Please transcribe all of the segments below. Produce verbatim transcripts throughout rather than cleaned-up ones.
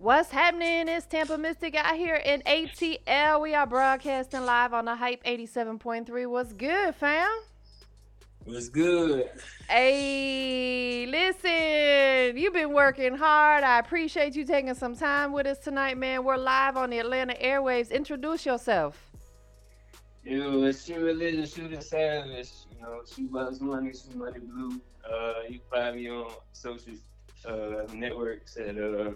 What's happening? It's Tampa Mystic out here in A T L. We are broadcasting live on the Hype eighty-seven point three. What's good, fam? What's good? Hey, listen, you've been working hard. I appreciate you taking some time with us tonight, man. We're live on the Atlanta airwaves. Introduce yourself. You know, it's Shoe Religion, Shoe the Savage. You know, Shoe Money, Shoe Money Blue. Uh, you find me on social uh, networks at uh,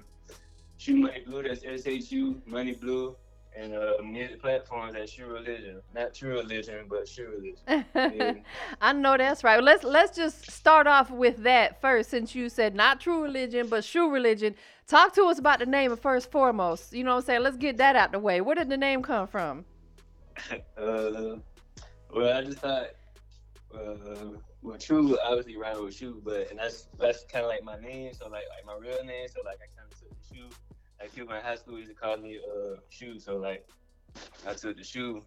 Shoe Money Blue, that's S H U, Money Blue, and uh, music platforms at Shoe Religion. Not True Religion, but Shoe Religion. Yeah. I know that's right. Let's let's just start off with that first, since you said not True Religion, but Shoe Religion. Talk to us about the name first foremost. You know what I'm saying? Let's get that out the way. Where did the name come from? uh, well, I just thought, uh, well, True obviously rhymes with Shoe, but, and that's, that's kind of like my name, so like, like my real name, so like I kind of took the Shoe. Like people in high school used to call me uh, Shoe, so like I took the Shoe.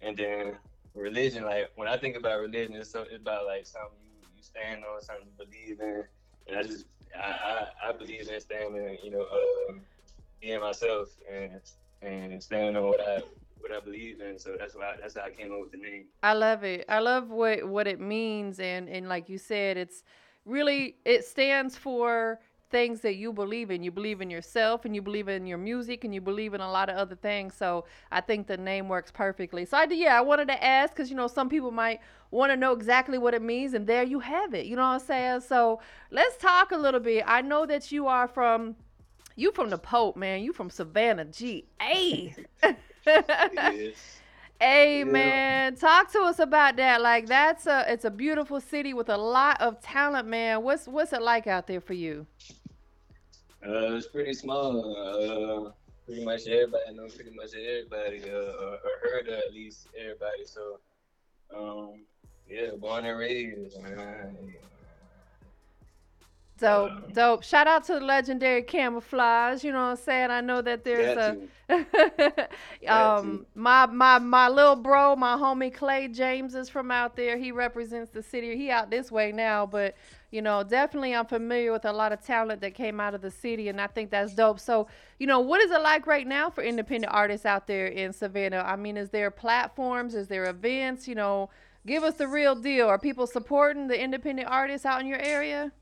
And then religion, like when I think about religion, it's, so, it's about like something you, you stand on, something you believe in. And I just, I, I, I believe in standing, you know, uh, being myself and and standing on what I what I believe in. So that's why I, that's how I came up with the name. I love it. I love what what it means, and and like you said, it's really it stands for things that you believe in. You believe in yourself, and you believe in your music, and you believe in a lot of other things. So I think the name works perfectly. So I did, yeah, I wanted to ask, because, you know, some people might want to know exactly what it means, and there you have it. You know what I'm saying? So let's talk a little bit. I know that you are from, you from the Pope, man. You from Savannah, G A. Yes. Hey, yeah. Man, talk to us about that. Like, that's a, it's a beautiful city with a lot of talent, man. What's, what's it like out there for you? Uh, it's pretty small. Uh, pretty much everybody, I know pretty much everybody, uh, or heard of at least everybody. So, um, yeah, born and raised. Dope, um, dope. Shout out to the legendary Camouflage. You know what I'm saying? I know that there's a um my my my little bro, my homie Clay James is from out there. He represents the city. He out this way now, but you know, definitely I'm familiar with a lot of talent that came out of the city, and I think that's dope. So, you know, what is it like right now for independent artists out there in Savannah? I mean, is there platforms? Is there events? You know, give us the real deal. Are people supporting the independent artists out in your area?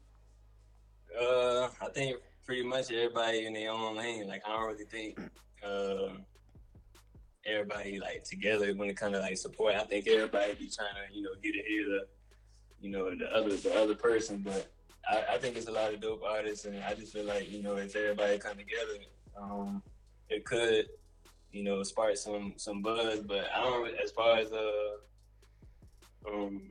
Uh, I think pretty much everybody in their own lane. Like, I don't really think uh, everybody, like, together when it comes to, like, support. I think everybody be trying to, you know, get ahead of, you know, the other the other person. But I, I think it's a lot of dope artists, and I just feel like, you know, if everybody come together, um, it could, you know, spark some, some buzz. But I don't, as far as, uh, um...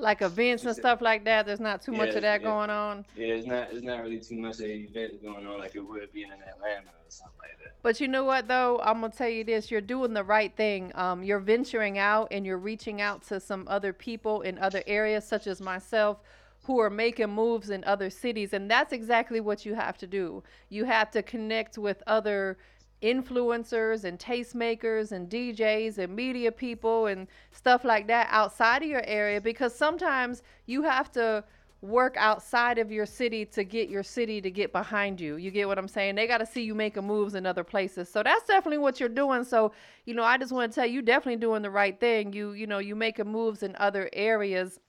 like events and stuff like that, there's not too yeah, much of that yeah. going on. Yeah, it's not it's not really too much of events going on like it would be in Atlanta or something like that. But you know what, though? I'm going to tell you this. You're doing the right thing. Um, you're venturing out, and you're reaching out to some other people in other areas, such as myself, who are making moves in other cities. And that's exactly what you have to do. You have to connect with other influencers and tastemakers and D Js and media people and stuff like that outside of your area, because sometimes you have to work outside of your city to get your city to get behind you. You get what I'm saying? They got to see you making moves in other places. So that's definitely what you're doing. So, you know, I just want to tell you, you're definitely doing the right thing. You, you know, you making moves in other areas,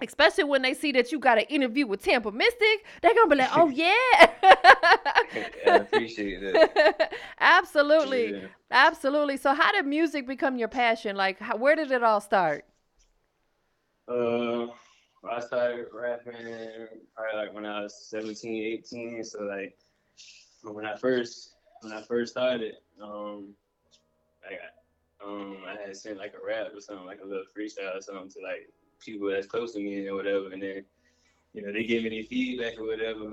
especially when they see that you got an interview with Tampa Mystic. They're going to be like, oh, yeah. I appreciate that. Absolutely. Yeah. Absolutely. So how did music become your passion? Like, how, where did it all start? Uh, I started rapping probably like when I was seventeen, eighteen. So, like, when I first when I first started, um, I, got, um, I had sent, like, a rap or something, like a little freestyle or something to, like, people that's close to me or whatever, and then, you know, they give me their feedback or whatever,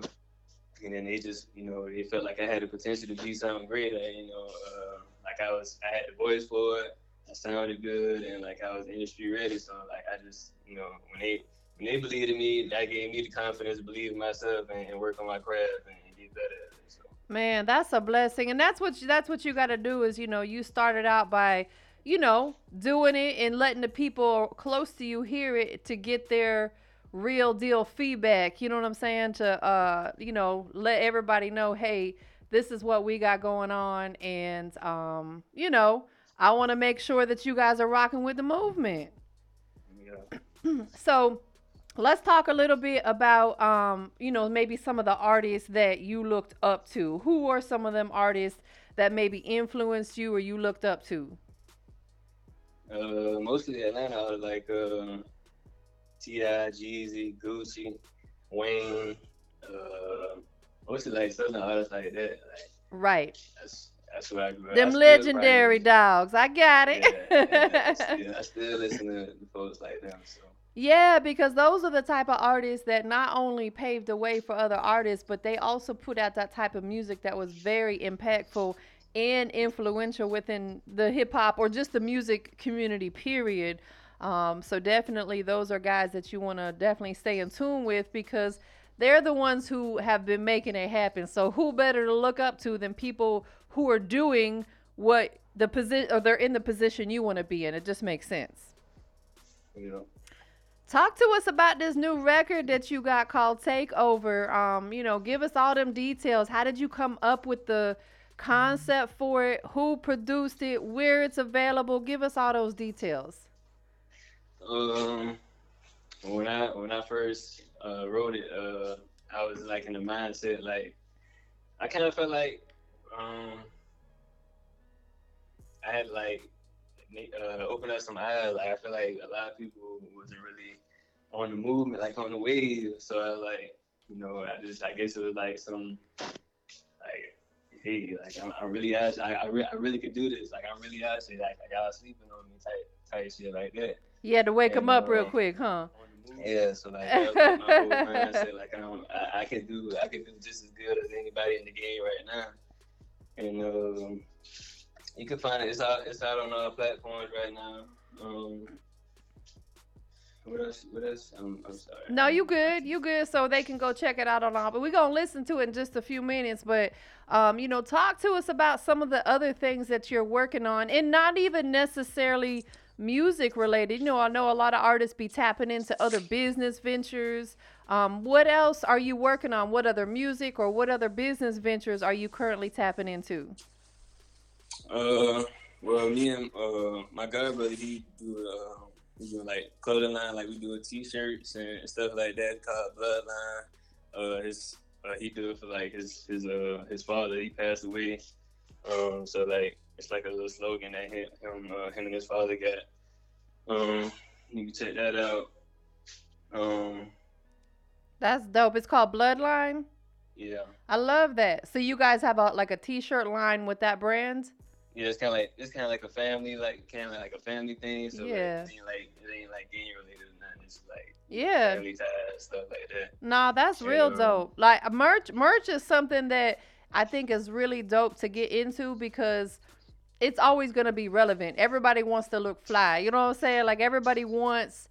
and then they just, you know, they felt like I had the potential to be something great, like, you know, uh, like I was, I had the voice for it, I sounded good, and like I was industry ready, so like I just, you know, when they when they believed in me, that gave me the confidence to believe in myself and, and work on my craft and, and get better at it. So. Man, that's a blessing, and that's what that's what you got to do is, you know, you started out by, you know, doing it and letting the people close to you hear it to get their real deal feedback, you know what I'm saying, to, uh, you know, let everybody know, hey, this is what we got going on. And, um, you know, I want to make sure that you guys are rocking with the movement. Yeah. So let's talk a little bit about, um, you know, maybe some of the artists that you looked up to. Who are some of them artists that maybe influenced you or you looked up to? Uh, mostly Atlanta, like uh, T I, Jeezy, Gucci, Wayne, uh, mostly like Southern artists like that. Like, right. That's, that's what I grew up. Them legendary dogs. I got it. Yeah, yeah, I, still, I still listen to folks like them. So. Yeah, because those are the type of artists that not only paved the way for other artists, but they also put out that type of music that was very impactful and influential within the hip hop or just the music community, period. Um, so definitely those are guys that you want to definitely stay in tune with, because they're the ones who have been making it happen. So who better to look up to than people who are doing what the position, or they're in the position you want to be in. It just makes sense. Yeah. Talk to us about this new record that you got called Takeover. Um, you know, give us all them details. How did you come up with the concept for it? Who produced it? Where it's available? Give us all those details. Um, when I when I first uh, wrote it, uh, I was like in the mindset like I kind of felt like um, I had like uh, opened up some eyes. Like I feel like a lot of people wasn't really on the movement, like on the wave. So I like you know I just I guess it was like some like. Hey, like I'm, I'm really out. I, I, re, I really could do this. Like I'm really out. Like, like y'all sleeping on me, type type shit like that. You had to wake and, him up um, real quick, huh? Yeah. So like, that was like my whole mindset. Like I'm, I, I can do. I can do just as good as anybody in the game right now. And um, you can find it. It's out. It's out on all platforms right now. Um, What else? What else? I'm, I'm sorry. No, you good. You good. So they can go check it out online. But we're going to listen to it in just a few minutes. But, um, you know, talk to us about some of the other things that you're working on, and not even necessarily music related. You know, I know a lot of artists be tapping into other business ventures. Um, what else are you working on? What other music or what other business ventures are you currently tapping into? Uh, well, me and uh, my godbrother, he do uh we do like clothing line, like we do t-shirts and stuff like that called Bloodline. Uh, his uh, he do it for like his his uh his father. He passed away, um. So like it's like a little slogan that him him, uh, him and his father got. Um, you can check that out. Um, that's dope. It's called Bloodline. Yeah, I love that. So you guys have a like a t-shirt line with that brand. Yeah, it's kind of like it's kind of like a family, like kind of like a family thing. So yeah. Like, it ain't like it ain't like gang related or nothing. It's like yeah, family ties, stuff like that. Nah, that's and, real dope. Like merch, merch is something that I think is really dope to get into, because it's always gonna be relevant. Everybody wants to look fly. You know what I'm saying? Like everybody wants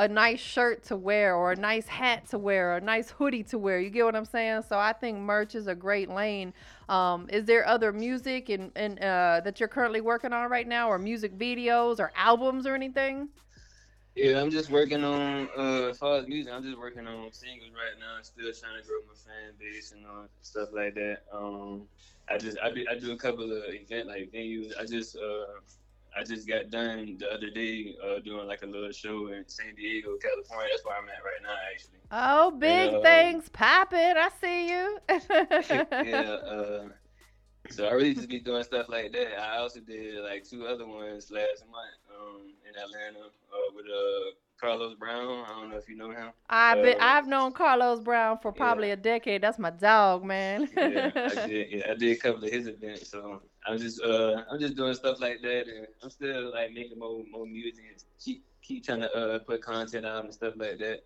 a nice shirt to wear, or a nice hat to wear, or a nice hoodie to wear. You get what I'm saying? So I think merch is a great lane. Um, is there other music and, and uh, that you're currently working on right now, or music videos or albums or anything? Yeah, I'm just working on, uh, as far as music, I'm just working on singles right now. I'm still trying to grow my fan base and all stuff like that. Um, I just, I, be, I do a couple of event like venues. I just, uh, I just got done the other day uh, doing like a little show in San Diego, California. That's where I'm at right now, actually. Oh, big and, uh, things popping. I see you. yeah. Uh, so I really just be doing stuff like that. I also did like two other ones last month um, in Atlanta uh, with uh, Carlos Brown. I don't know if you know him. I've, been, uh, I've known Carlos Brown for probably yeah. a decade. That's my dog, man. yeah, I did, yeah, I did a couple of his events, so... I'm just uh I'm just doing stuff like that, and I'm still like making more more music and keep keep trying to uh put content out and stuff like that.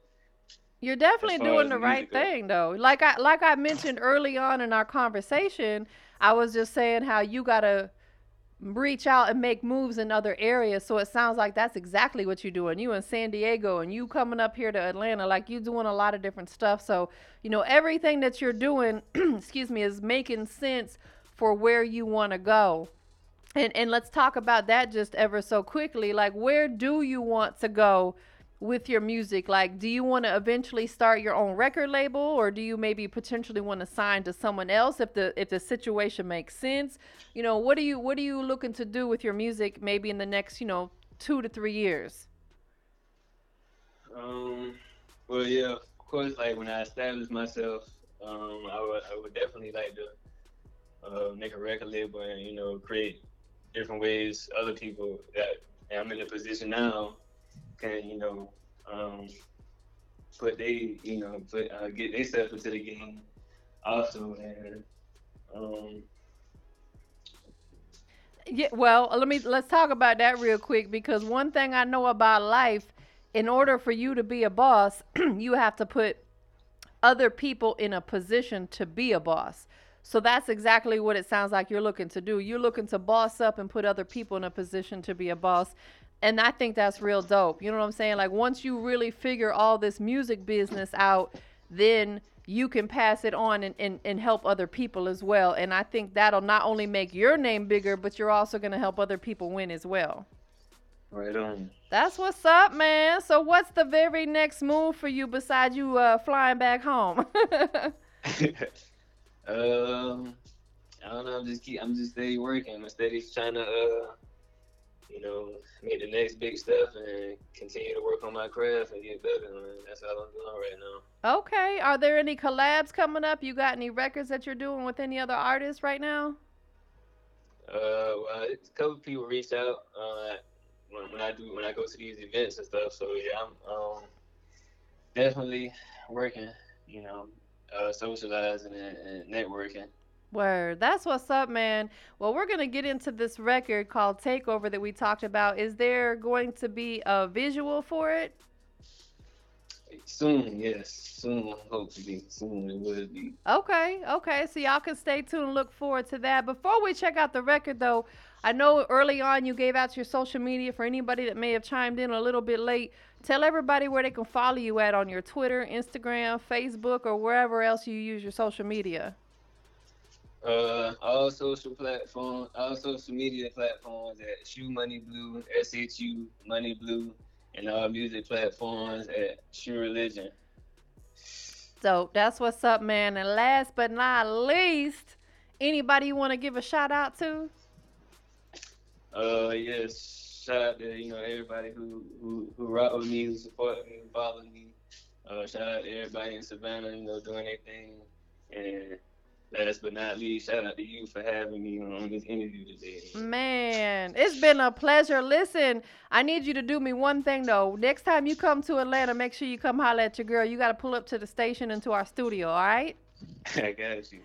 You're definitely doing the right thing though. Like I like I mentioned early on in our conversation, I was just saying how you gotta reach out and make moves in other areas. So it sounds like that's exactly what you're doing. You in San Diego and you coming up here to Atlanta, like you doing a lot of different stuff. So, you know, everything that you're doing, excuse me, is making sense for where you want to go. And and let's talk about that just ever so quickly. Like, where do you want to go with your music? Like, do you want to eventually start your own record label, or do you maybe potentially want to sign to someone else if the if the situation makes sense? You know, what do you what are you looking to do with your music maybe in the next, you know, two to three years? Um, well, yeah, of course, like when I established myself, um, I would I would definitely like to uh, make a record label and, you know, create different ways other people that I'm in a position now can, you know, um, put they, you know, put, uh, get themselves into the game also. And, um, yeah, well, let me, let's talk about that real quick, because one thing I know about life, in order for you to be a boss, you have to put other people in a position to be a boss. So that's exactly what it sounds like you're looking to do. You're looking to boss up and put other people in a position to be a boss. And I think that's real dope. You know what I'm saying? Like, once you really figure all this music business out, then you can pass it on and, and, and help other people as well. And I think that'll not only make your name bigger, but you're also going to help other people win as well. Right on. That's what's up, man. So what's the very next move for you besides you uh, flying back home? Um, I don't know. I'm just keep. I'm just steady working. I'm steady trying to, uh, you know, make the next big stuff and continue to work on my craft and get better. Man. That's all I'm doing right now. Okay. Are there any collabs coming up? You got any records that you're doing with any other artists right now? Uh, well, a couple of people reached out. Uh, when, when I do when I go to these events and stuff. So yeah, I'm um definitely working. You know. Uh, socializing and, and networking. Word. That's what's up, man. Well, we're going to get into this record called Takeover that we talked about. Is there going to be a visual for it? Soon, yes. Soon, hopefully. Soon it will be. Okay, okay. So y'all can stay tuned and look forward to that. Before we check out the record, though, I know early on you gave out your social media for anybody that may have chimed in a little bit late. Tell everybody where they can follow you at on your Twitter, Instagram, Facebook, or wherever else you use your social media. Uh, all social platforms, all social media platforms at Shoe Money Blue, S H U Money Blue, and all music platforms at Shoe Religion. So that's what's up, man. And last but not least, anybody you want to give a shout out to? Uh, yes. Shout out to, you know, everybody who, who, who rock with me, who support me, who follow me. Uh, shout out to everybody in Savannah, you know, doing their thing. And last but not least, shout out to you for having me on this interview today. Man, it's been a pleasure. Listen, I need you to do me one thing, though. Next time you come to Atlanta, make sure you come holler at your girl. You got to pull up to the station and to our studio, all right? I got you.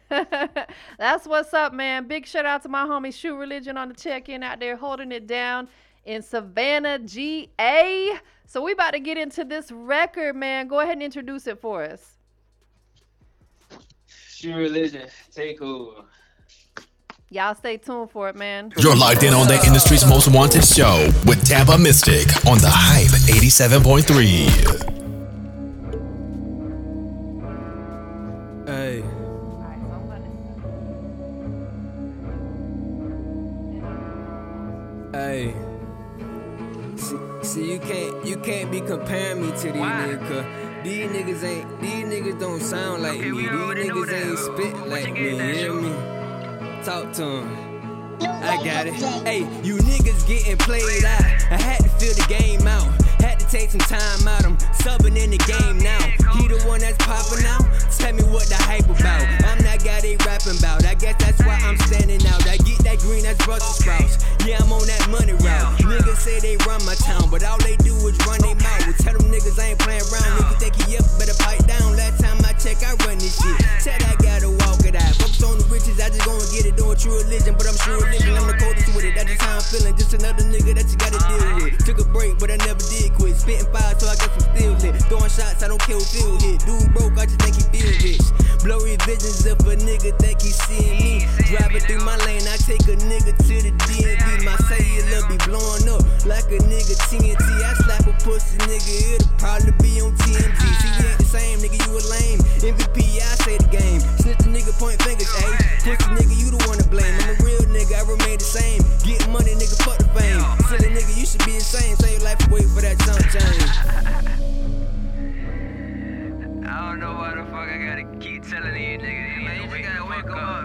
That's what's up, man. Big shout out to my homie Shoe Religion on the check-in out there holding it down in Savannah, G A. So we about to get into this record, man. Go ahead and introduce it for us. Shoe Religion, Takeover. Y'all stay tuned for it, man. You're locked in on the industry's most wanted show with Tampa Mystic on the Hype eighty-seven point three. Comparing me to these niggas, these niggas ain't, these niggas don't sound like okay, me, these niggas that, ain't spit like me, you hear me? Talk to them, I got it. Hey, you niggas getting played out, I had to feel the game out, had to take some time out, I'm subbing in the game now, he the one that's popping out, tell me what the hype about, I'm that guy they rapping about, I guess that's why I'm standing out, I get that green, that's Brussels sprouts, yeah, I'm on that money route, niggas say they run my town, but all they do is run they mouth. Tell them niggas I ain't playing around. Niggas think he up, better pipe down. Last time I check, I run this shit. Said I gotta walk it out. Focus on the riches, I just gon' get it. Doing True Religion, but I'm True Religion. I'm the coldest with it. That's just how I'm feeling. Just another nigga that you gotta deal with. Took a break, but I never did quit. Spitting fire, so I got some steel lit. Throwing shots, I don't care who feels it. Dude broke, I just think he feel bitch. Blurry visions if a nigga think he seeing me. Driving through my lane, I take a nigga to the D M V. My cellular be blowing up like a nigga T N T. I slap a pussy nigga, it'll probably be on T M Z. See, you ain't the same, nigga, you a lame. M V P, I say the game. Snitch the nigga, point fingers, ayy. Pussy nigga, you the one to blame. I'm a real nigga, I remain the same. Get money, nigga, fuck the fame. Silly nigga, you should be the same. Save your life away for that jump change.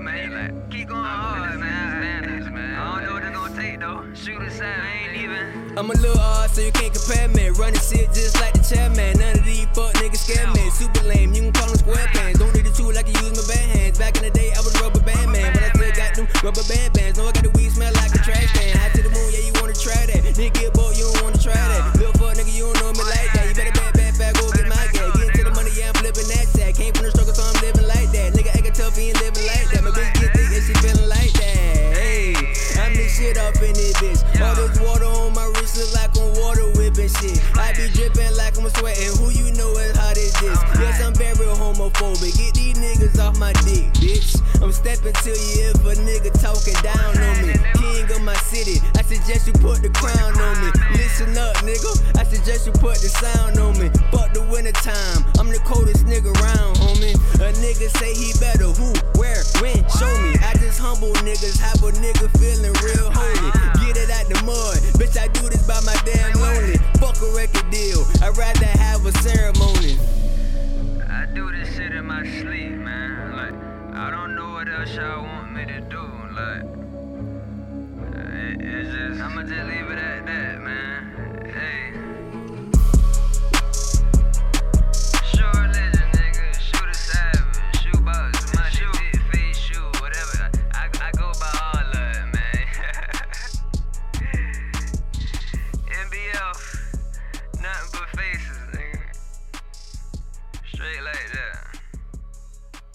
hard, man. Like, keep going hard, man. Standards, man. I don't know what it's gonna take, though. Shoot aside, I ain't even. I'm a little odd, so you can't compare me. Running shit just like the chairman. None of these fuck niggas scare me. Super lame, you can call them square pants. Don't need a tool like you use my bad hands. Back in the day, I was rubber band man, but I still got them rubber band bands. Know I got the weed smell like a trash can. High to the moon, yeah, you wanna try that. Nigga, boy, you don't wanna try that. Little fuck nigga, you don't know me like that. You better back, back, back, go get my gas. Get into the money, yeah, I'm flipping that sack. Came from the struggle, so I'm living like that. Nigga, I got tough, he ain't living like that. My bitch get thick and she feeling like that. Hey, I'm this shit up in this bitch. All this water on my wrist look like I'm water whipping shit. I be dripping like I'm sweating. Who you know is hot as this? Yes, I'm very homophobic. Get these niggas off my dick, bitch. I'm stepping to you if a nigga talking down on me. King of my city, I suggest you put the crown on me. Listen up, nigga, I suggest you put the sound on me. Fuck the winter time, I'm the coldest nigga around, homie. A nigga say he better, who, where, when, show me. I just humble niggas, have a nigga feeling real holy. Get it out the mud, bitch, I do this by my damn lonely. Fuck a record deal, I'd rather have